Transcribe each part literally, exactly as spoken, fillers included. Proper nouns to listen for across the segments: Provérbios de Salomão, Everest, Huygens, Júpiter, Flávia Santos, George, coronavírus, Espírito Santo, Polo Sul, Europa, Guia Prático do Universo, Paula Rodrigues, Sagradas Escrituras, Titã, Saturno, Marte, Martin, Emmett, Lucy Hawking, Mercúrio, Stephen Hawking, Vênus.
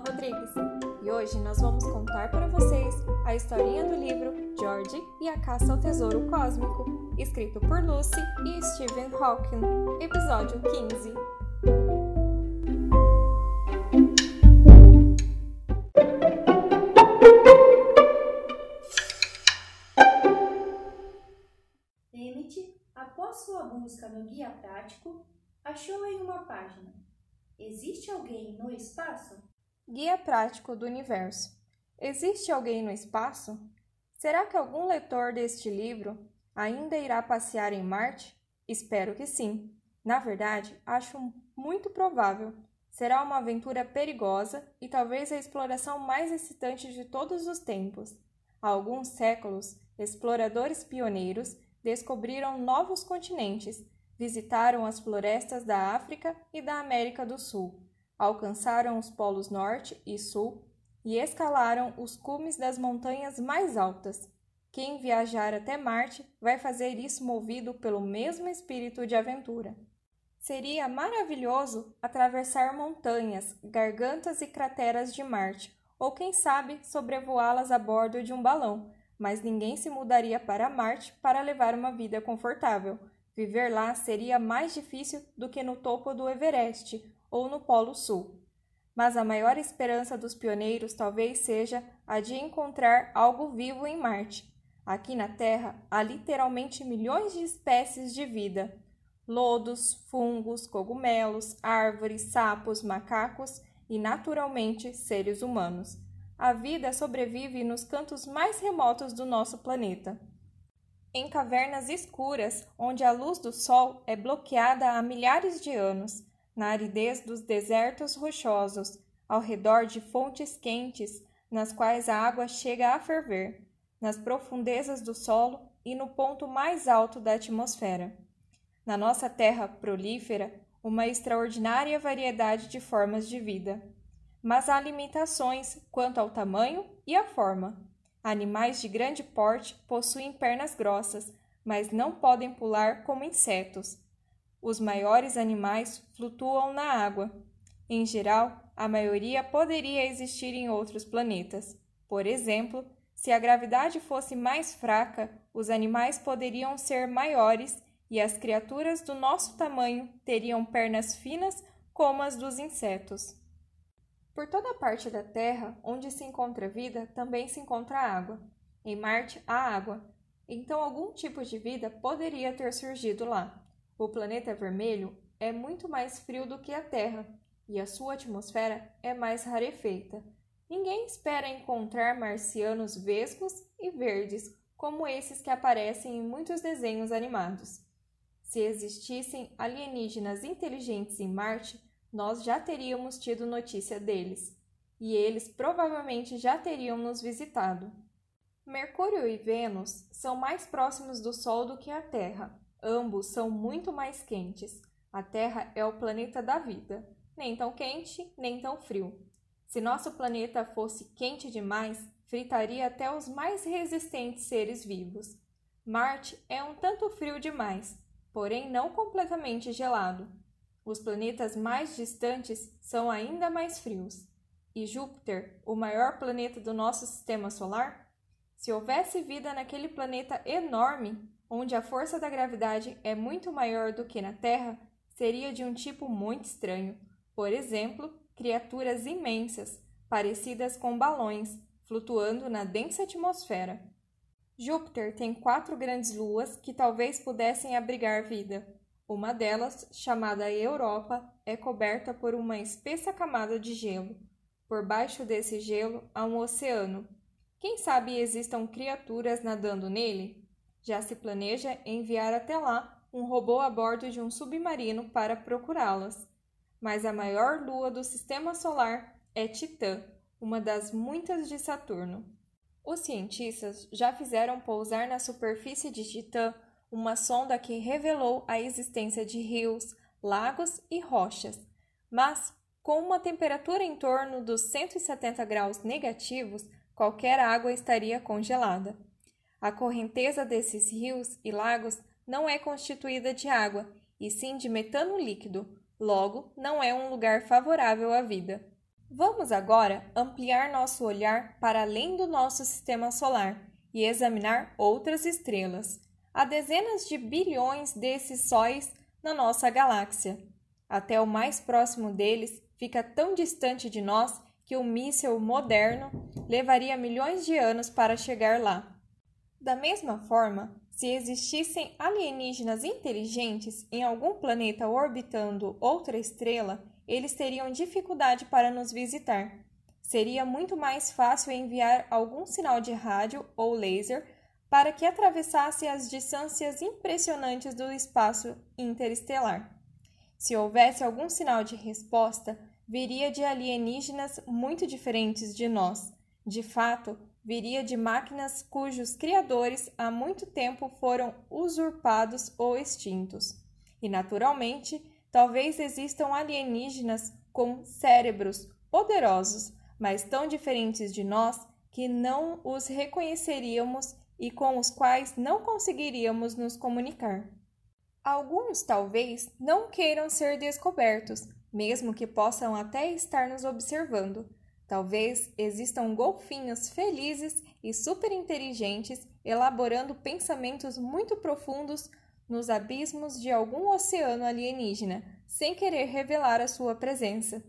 Paula Rodrigues e hoje nós vamos contar para vocês a historinha do livro George e a Caça ao Tesouro Cósmico, escrito por Lucy e Stephen Hawking, episódio quinze. Emmett, após sua busca no Guia Prático, achou em uma página: existe alguém no espaço? Guia Prático do Universo. Existe alguém no espaço? Será que algum leitor deste livro ainda irá passear em Marte? Espero que sim. Na verdade, acho muito provável. Será uma aventura perigosa e talvez a exploração mais excitante de todos os tempos. Há alguns séculos, exploradores pioneiros descobriram novos continentes, visitaram as florestas da África e da América do Sul, alcançaram os polos norte e sul e escalaram os cumes das montanhas mais altas. Quem viajar até Marte vai fazer isso movido pelo mesmo espírito de aventura. Seria maravilhoso atravessar montanhas, gargantas e crateras de Marte, ou quem sabe sobrevoá-las a bordo de um balão, mas ninguém se mudaria para Marte para levar uma vida confortável. Viver lá seria mais difícil do que no topo do Everest ou no Polo Sul. Mas a maior esperança dos pioneiros talvez seja a de encontrar algo vivo em Marte. Aqui na Terra há literalmente milhões de espécies de vida: lodos, fungos, cogumelos, árvores, sapos, macacos e, naturalmente, seres humanos. A vida sobrevive nos cantos mais remotos do nosso planeta, em cavernas escuras, onde a luz do sol é bloqueada há milhares de anos, na aridez dos desertos rochosos, ao redor de fontes quentes, nas quais a água chega a ferver, nas profundezas do solo e no ponto mais alto da atmosfera. Na nossa terra prolífera, uma extraordinária variedade de formas de vida. Mas há limitações quanto ao tamanho e à forma. Animais de grande porte possuem pernas grossas, mas não podem pular como insetos. Os maiores animais flutuam na água. Em geral, a maioria poderia existir em outros planetas. Por exemplo, se a gravidade fosse mais fraca, os animais poderiam ser maiores e as criaturas do nosso tamanho teriam pernas finas como as dos insetos. Por toda a parte da Terra, onde se encontra vida, também se encontra água. Em Marte há água, então algum tipo de vida poderia ter surgido lá. O planeta vermelho é muito mais frio do que a Terra, e a sua atmosfera é mais rarefeita. Ninguém espera encontrar marcianos vesgos e verdes, como esses que aparecem em muitos desenhos animados. Se existissem alienígenas inteligentes em Marte, nós já teríamos tido notícia deles, e eles provavelmente já teriam nos visitado. Mercúrio e Vênus são mais próximos do Sol do que a Terra. Ambos são muito mais quentes. A Terra é o planeta da vida, nem tão quente, nem tão frio. Se nosso planeta fosse quente demais, fritaria até os mais resistentes seres vivos. Marte é um tanto frio demais, porém não completamente gelado. Os planetas mais distantes são ainda mais frios. E Júpiter, o maior planeta do nosso sistema solar? Se houvesse vida naquele planeta enorme, onde a força da gravidade é muito maior do que na Terra, seria de um tipo muito estranho. Por exemplo, criaturas imensas, parecidas com balões, flutuando na densa atmosfera. Júpiter tem quatro grandes luas que talvez pudessem abrigar vida. Uma delas, chamada Europa, é coberta por uma espessa camada de gelo. Por baixo desse gelo há um oceano. Quem sabe existam criaturas nadando nele? Já se planeja enviar até lá um robô a bordo de um submarino para procurá-las. Mas a maior lua do sistema solar é Titã, uma das muitas de Saturno. Os cientistas já fizeram pousar na superfície de Titã uma sonda que revelou a existência de rios, lagos e rochas, mas com uma temperatura em torno dos cento e setenta graus negativos, qualquer água estaria congelada. A correnteza desses rios e lagos não é constituída de água, e sim de metano líquido, logo não é um lugar favorável à vida. Vamos agora ampliar nosso olhar para além do nosso sistema solar e examinar outras estrelas. Há dezenas de bilhões desses sóis na nossa galáxia. Até o mais próximo deles fica tão distante de nós que um míssil moderno levaria milhões de anos para chegar lá. Da mesma forma, se existissem alienígenas inteligentes em algum planeta orbitando outra estrela, eles teriam dificuldade para nos visitar. Seria muito mais fácil enviar algum sinal de rádio ou laser para que atravessasse as distâncias impressionantes do espaço interestelar. Se houvesse algum sinal de resposta, viria de alienígenas muito diferentes de nós. De fato, viria de máquinas cujos criadores há muito tempo foram usurpados ou extintos. E, naturalmente, talvez existam alienígenas com cérebros poderosos, mas tão diferentes de nós que não os reconheceríamos e com os quais não conseguiríamos nos comunicar. Alguns, talvez, não queiram ser descobertos, mesmo que possam até estar nos observando. Talvez existam golfinhos felizes e superinteligentes elaborando pensamentos muito profundos nos abismos de algum oceano alienígena, sem querer revelar a sua presença.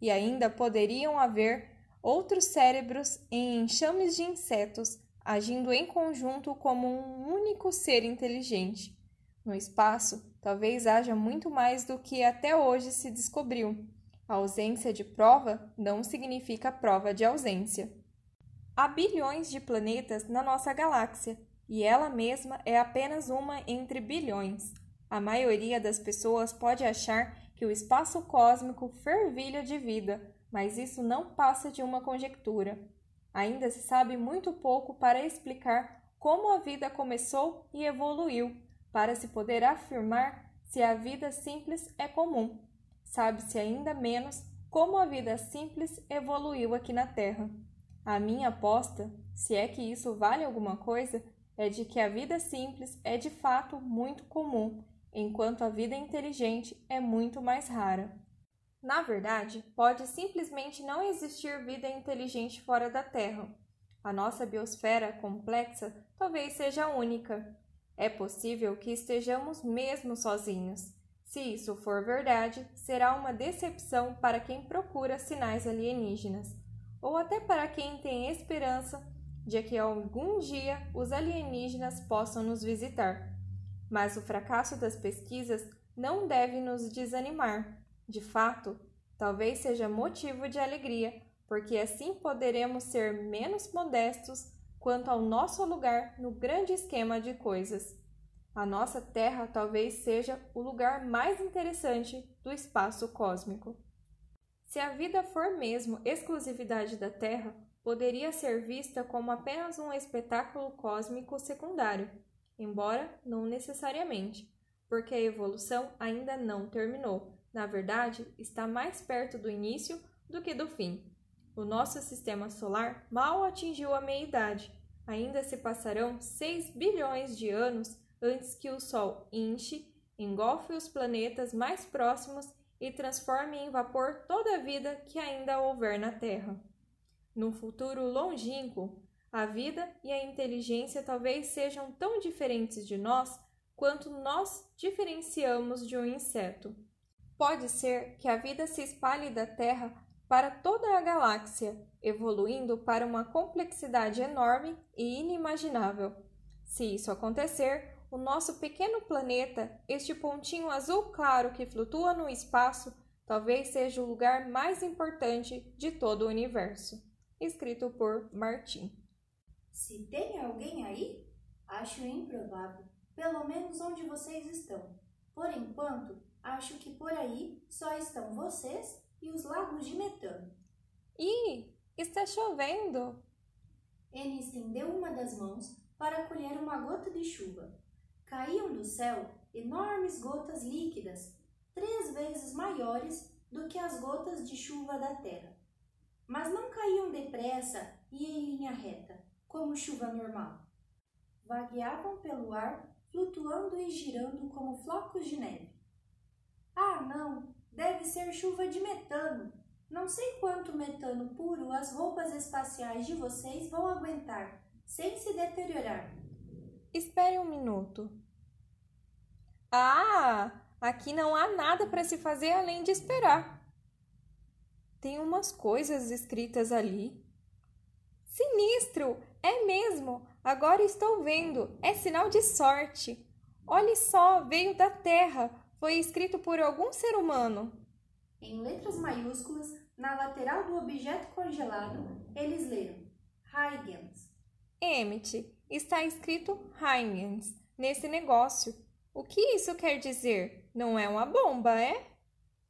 E ainda poderiam haver outros cérebros em enxames de insetos, agindo em conjunto como um único ser inteligente. No espaço, talvez haja muito mais do que até hoje se descobriu. A ausência de prova não significa prova de ausência. Há bilhões de planetas na nossa galáxia, e ela mesma é apenas uma entre bilhões. A maioria das pessoas pode achar que o espaço cósmico fervilha de vida, mas isso não passa de uma conjectura. Ainda se sabe muito pouco para explicar como a vida começou e evoluiu, para se poder afirmar se a vida simples é comum. Sabe-se ainda menos como a vida simples evoluiu aqui na Terra. A minha aposta, se é que isso vale alguma coisa, é de que a vida simples é de fato muito comum, enquanto a vida inteligente é muito mais rara. Na verdade, pode simplesmente não existir vida inteligente fora da Terra. A nossa biosfera complexa talvez seja única. É possível que estejamos mesmo sozinhos. Se isso for verdade, será uma decepção para quem procura sinais alienígenas, ou até para quem tem esperança de que algum dia os alienígenas possam nos visitar. Mas o fracasso das pesquisas não deve nos desanimar. De fato, talvez seja motivo de alegria, porque assim poderemos ser menos modestos quanto ao nosso lugar no grande esquema de coisas. A nossa Terra talvez seja o lugar mais interessante do espaço cósmico. Se a vida for mesmo exclusividade da Terra, poderia ser vista como apenas um espetáculo cósmico secundário, embora não necessariamente, porque a evolução ainda não terminou. Na verdade, está mais perto do início do que do fim. O nosso sistema solar mal atingiu a meia-idade. Ainda se passarão seis bilhões de anos antes que o Sol inche, engolfe os planetas mais próximos e transforme em vapor toda a vida que ainda houver na Terra. Num futuro longínquo, a vida e a inteligência talvez sejam tão diferentes de nós quanto nós diferenciamos de um inseto. Pode ser que a vida se espalhe da Terra para toda a galáxia, evoluindo para uma complexidade enorme e inimaginável. Se isso acontecer, o nosso pequeno planeta, este pontinho azul claro que flutua no espaço, talvez seja o lugar mais importante de todo o universo. Escrito por Martin. Se tem alguém aí? Acho improvável, pelo menos onde vocês estão. Por enquanto, acho que por aí só estão vocês e os lagos de metano. Ih, está chovendo! Ele estendeu uma das mãos para colher uma gota de chuva. Caíam do céu enormes gotas líquidas, três vezes maiores do que as gotas de chuva da terra. Mas não caíam depressa e em linha reta, como chuva normal. Vagueavam pelo ar, flutuando e girando como flocos de neve. Ah, não! Deve ser chuva de metano! Não sei quanto metano puro as roupas espaciais de vocês vão aguentar, sem se deteriorar. Espere um minuto. Ah, aqui não há nada para se fazer além de esperar. Tem umas coisas escritas ali. Sinistro, é mesmo. Agora estou vendo. É sinal de sorte. Olhe só, veio da Terra. Foi escrito por algum ser humano. Em letras maiúsculas, na lateral do objeto congelado, eles leram Huygens. Emmett, está escrito Huygens nesse negócio. O que isso quer dizer? Não é uma bomba, é?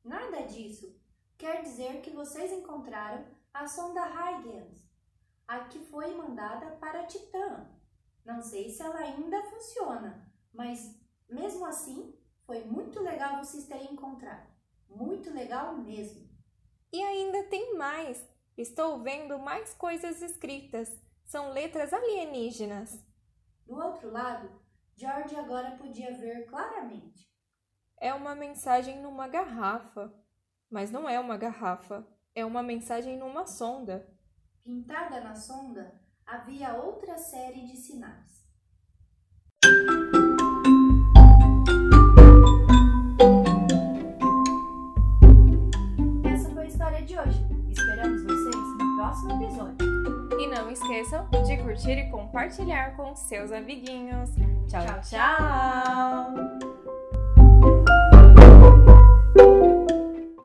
Nada disso. Quer dizer que vocês encontraram a sonda Huygens, a que foi mandada para Titã. Não sei se ela ainda funciona, mas mesmo assim, foi muito legal vocês terem encontrado. Muito legal mesmo. E ainda tem mais. Estou vendo mais coisas escritas. São letras alienígenas. Do outro lado, George agora podia ver claramente. É uma mensagem numa garrafa. Mas não é uma garrafa. É uma mensagem numa sonda. Pintada na sonda, havia outra série de sinais. E não esqueçam de curtir e compartilhar com seus amiguinhos. Tchau, tchau! tchau.